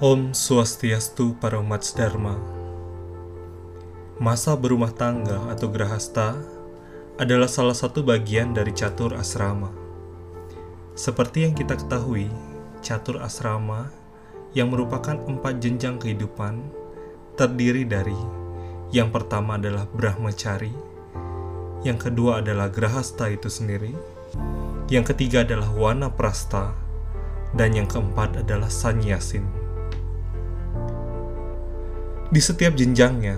Om Swastiastu para umat dharma. Masa berumah tangga atau grhasta adalah salah satu bagian dari catur asrama. Seperti yang kita ketahui, catur asrama yang merupakan 4 jenjang kehidupan terdiri dari yang pertama adalah brahmacari, yang kedua adalah grhasta itu sendiri, yang ketiga adalah wanaprastha, dan yang keempat adalah sannyasin. Di setiap jenjangnya,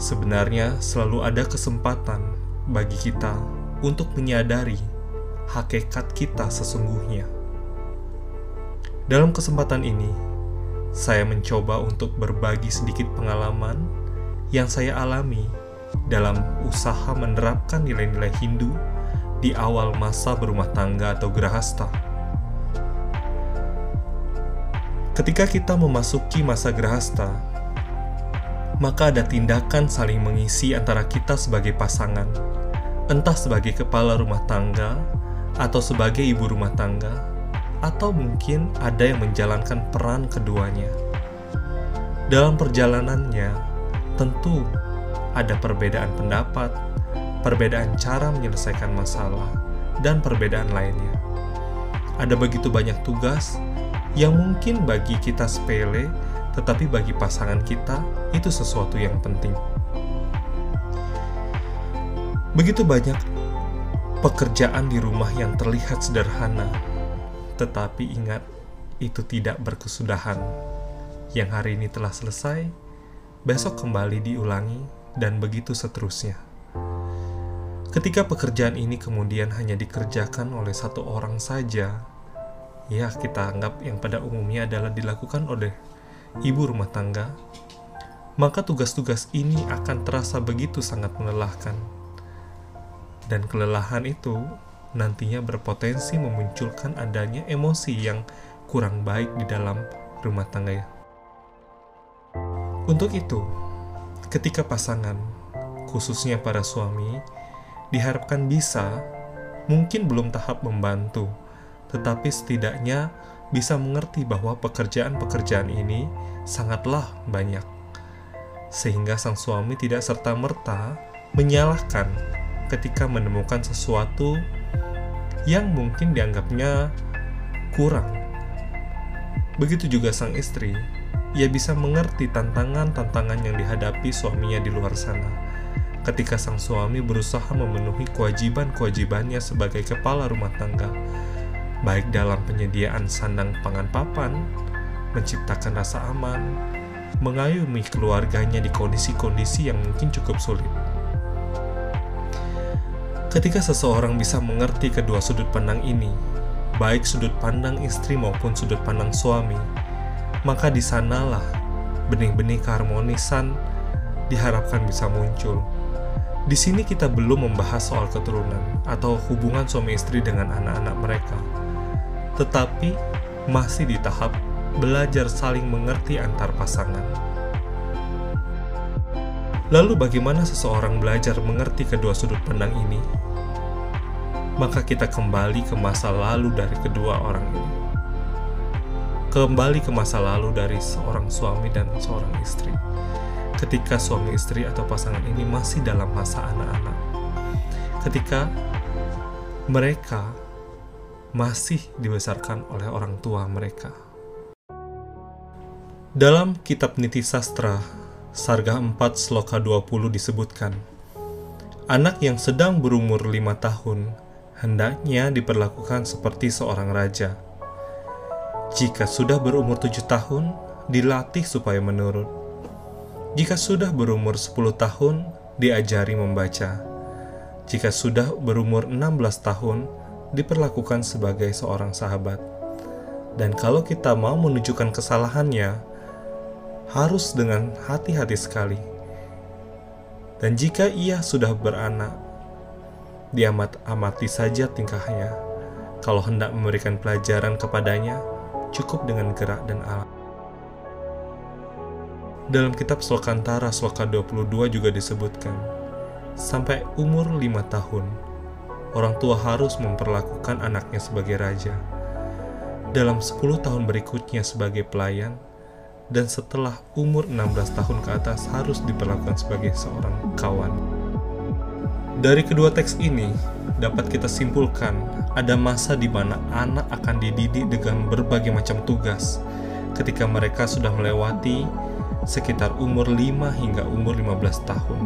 sebenarnya selalu ada kesempatan bagi kita untuk menyadari hakikat kita sesungguhnya. Dalam kesempatan ini, saya mencoba untuk berbagi sedikit pengalaman yang saya alami dalam usaha menerapkan nilai-nilai Hindu di awal masa berumah tangga atau grhasta. Ketika kita memasuki masa grhasta, maka ada tindakan saling mengisi antara kita sebagai pasangan, entah sebagai kepala rumah tangga, atau sebagai ibu rumah tangga, atau mungkin ada yang menjalankan peran keduanya. Dalam perjalanannya, tentu ada perbedaan pendapat, perbedaan cara menyelesaikan masalah, dan perbedaan lainnya. Ada begitu banyak tugas yang mungkin bagi kita sepele, tetapi bagi pasangan kita itu sesuatu yang penting. Begitu banyak pekerjaan di rumah yang terlihat sederhana, tetapi ingat, itu tidak berkesudahan. Yang hari ini telah selesai, besok kembali diulangi, dan begitu seterusnya. Ketika pekerjaan ini kemudian hanya dikerjakan oleh satu orang saja, ya kita anggap yang pada umumnya adalah dilakukan oleh ibu rumah tangga, maka tugas-tugas ini akan terasa begitu sangat melelahkan. Dan kelelahan itu nantinya berpotensi memunculkan adanya emosi yang kurang baik di dalam rumah tangga. Untuk itu, ketika pasangan, khususnya para suami, diharapkan bisa, mungkin belum tahap membantu, tetapi setidaknya bisa mengerti bahwa pekerjaan-pekerjaan ini sangatlah banyak, sehingga sang suami tidak serta-merta menyalahkan ketika menemukan sesuatu yang mungkin dianggapnya kurang. Begitu juga sang istri, ia bisa mengerti tantangan-tantangan yang dihadapi suaminya di luar sana, ketika sang suami berusaha memenuhi kewajiban-kewajibannya sebagai kepala rumah tangga, baik dalam penyediaan sandang pangan papan, menciptakan rasa aman, mengayomi keluarganya di kondisi-kondisi yang mungkin cukup sulit. Ketika seseorang bisa mengerti kedua sudut pandang ini, baik sudut pandang istri maupun sudut pandang suami, maka di sanalah benih-benih keharmonisan diharapkan bisa muncul. Di sini kita belum membahas soal keturunan atau hubungan suami istri dengan anak-anak mereka, tetapi masih di tahap belajar saling mengerti antar pasangan. Lalu bagaimana seseorang belajar mengerti kedua sudut pandang ini? Maka kita kembali ke masa lalu dari kedua orang ini. Kembali ke masa lalu dari seorang suami dan seorang istri. Ketika suami istri atau pasangan ini masih dalam masa anak-anak. Ketika mereka masih dibesarkan oleh orang tua mereka. Dalam kitab Niti Sastra, Sarga 4 Sloka 20 disebutkan, anak yang sedang berumur 5 tahun hendaknya diperlakukan seperti seorang raja. Jika sudah berumur 7 tahun, dilatih supaya menurut. Jika sudah berumur 10 tahun, diajari membaca. Jika sudah berumur 16 tahun, diperlakukan sebagai seorang sahabat. Dan kalau kita mau menunjukkan kesalahannya, harus dengan hati-hati sekali. Dan jika ia sudah beranak, diamati saja tingkahnya. Kalau hendak memberikan pelajaran kepadanya, cukup dengan gerak dan alam. Dalam kitab Selokantara Sloka 22 juga disebutkan, sampai umur 5 tahun, orang tua harus memperlakukan anaknya sebagai raja. dalam 10 tahun berikutnya sebagai pelayan, dan setelah umur 16 tahun ke atas harus diperlakukan sebagai seorang kawan. Dari kedua teks ini, dapat kita simpulkan ada masa di mana anak akan dididik dengan berbagai macam tugas ketika mereka sudah melewati sekitar umur 5 hingga umur 15 tahun.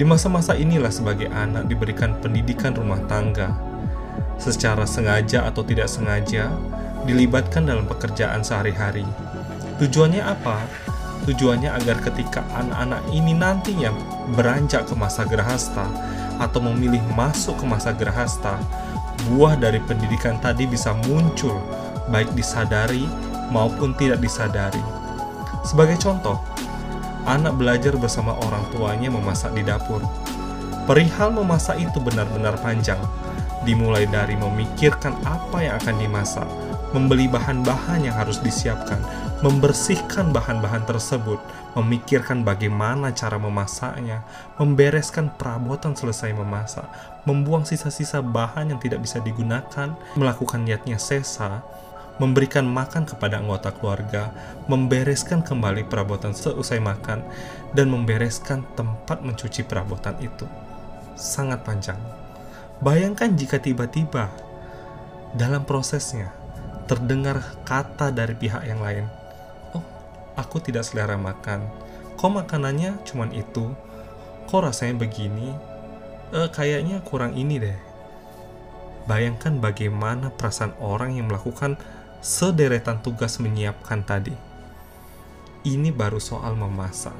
Di masa-masa inilah sebagai anak diberikan pendidikan rumah tangga, secara sengaja atau tidak sengaja dilibatkan dalam pekerjaan sehari-hari. Tujuannya apa? Tujuannya agar ketika anak-anak ini nantinya beranjak ke masa grhasta atau memilih masuk ke masa grhasta, buah dari pendidikan tadi bisa muncul baik disadari maupun tidak disadari. Sebagai contoh, anak belajar bersama orang tuanya memasak di dapur. Perihal memasak itu benar-benar panjang, dimulai dari memikirkan apa yang akan dimasak, membeli bahan-bahan yang harus disiapkan, membersihkan bahan-bahan tersebut, memikirkan bagaimana cara memasaknya, membereskan perabotan selesai memasak, membuang sisa-sisa bahan yang tidak bisa digunakan, melakukan niatnya sesa, memberikan makan kepada anggota keluarga, membereskan kembali perabotan seusai makan, dan membereskan tempat mencuci perabotan itu. Sangat panjang. Bayangkan jika tiba-tiba dalam prosesnya terdengar kata dari pihak yang lain, "Oh, aku tidak selera makan. Kok makanannya cuman itu? Kok rasanya begini? Kayaknya kurang ini deh." Bayangkan bagaimana perasaan orang yang melakukan sederetan tugas menyiapkan tadi. Ini baru soal memasak,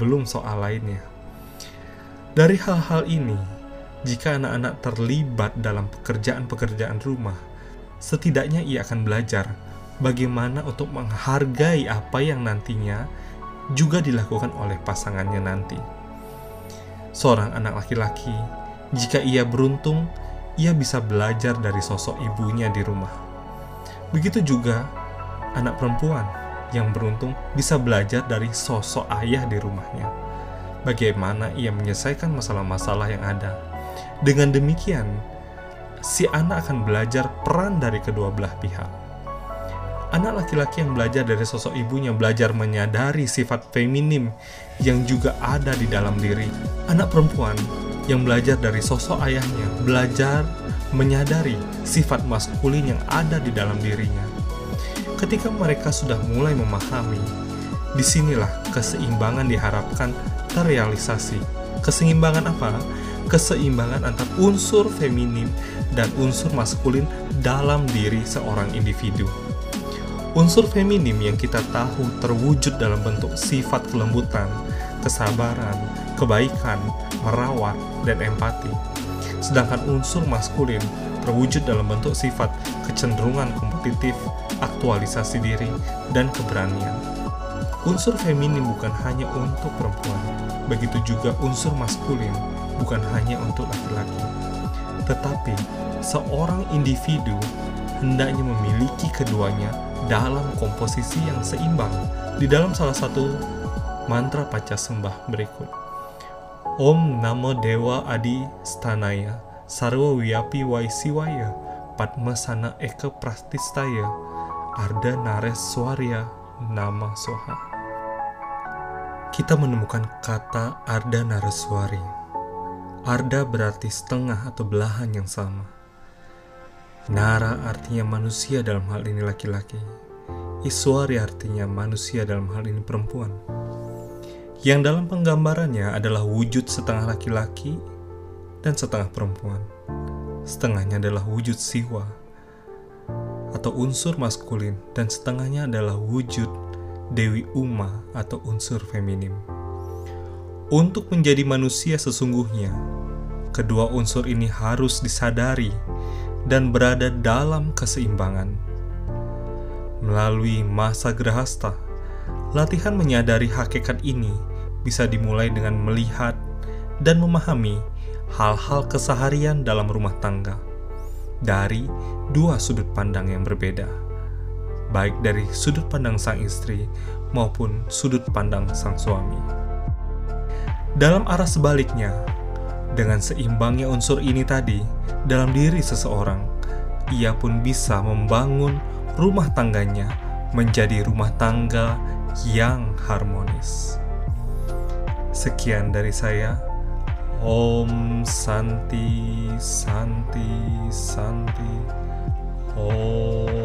belum soal lainnya. Dari hal-hal ini, jika anak-anak terlibat dalam pekerjaan-pekerjaan rumah, setidaknya ia akan belajar bagaimana untuk menghargai apa yang nantinya juga dilakukan oleh pasangannya nanti. Seorang anak laki-laki, jika ia beruntung, ia bisa belajar dari sosok ibunya di rumah. Begitu juga anak perempuan yang beruntung bisa belajar dari sosok ayah di rumahnya, bagaimana ia menyelesaikan masalah-masalah yang ada. Dengan demikian, si anak akan belajar peran dari kedua belah pihak. Anak laki-laki yang belajar dari sosok ibunya belajar menyadari sifat feminim yang juga ada di dalam diri. Anak perempuan yang belajar dari sosok ayahnya belajar menyadari sifat maskulin yang ada di dalam dirinya. Ketika mereka sudah mulai memahami, disinilah keseimbangan diharapkan terrealisasi. Keseimbangan apa? Keseimbangan antara unsur feminim dan unsur maskulin dalam diri seorang individu. Unsur feminim yang kita tahu terwujud dalam bentuk sifat kelembutan, kesabaran, kebaikan, merawat, dan empati. Sedangkan unsur maskulin terwujud dalam bentuk sifat kecenderungan kompetitif, aktualisasi diri, dan keberanian. Unsur feminim bukan hanya untuk perempuan, begitu juga unsur maskulin bukan hanya untuk laki-laki, tetapi seorang individu hendaknya memiliki keduanya dalam komposisi yang seimbang. Di dalam salah satu mantra Paccasembah berikut, Om Namo Dewa Adi Stanaya Sarwa Wiyapi Wai Siwaya Padmasana Eka Prastistaya Ardhanaresvari Nama Soha. Kita menemukan kata Ardhanaresvari. Arda berarti setengah atau belahan yang sama. Nara artinya manusia, dalam hal ini laki-laki. Iswari artinya manusia, dalam hal ini perempuan. Yang dalam penggambarannya adalah wujud setengah laki-laki dan setengah perempuan. Setengahnya adalah wujud siwa atau unsur maskulin, dan setengahnya adalah wujud Dewi Uma atau unsur feminim. Untuk menjadi manusia sesungguhnya, kedua unsur ini harus disadari dan berada dalam keseimbangan. Melalui masa grhasta, latihan menyadari hakikat ini bisa dimulai dengan melihat dan memahami hal-hal keseharian dalam rumah tangga dari dua sudut pandang yang berbeda, baik dari sudut pandang sang istri maupun sudut pandang sang suami. Dalam arah sebaliknya, dengan seimbangnya unsur ini tadi dalam diri seseorang, ia pun bisa membangun rumah tangganya menjadi rumah tangga yang harmonis. Sekian dari saya. Om Santi Santi Santi. Om.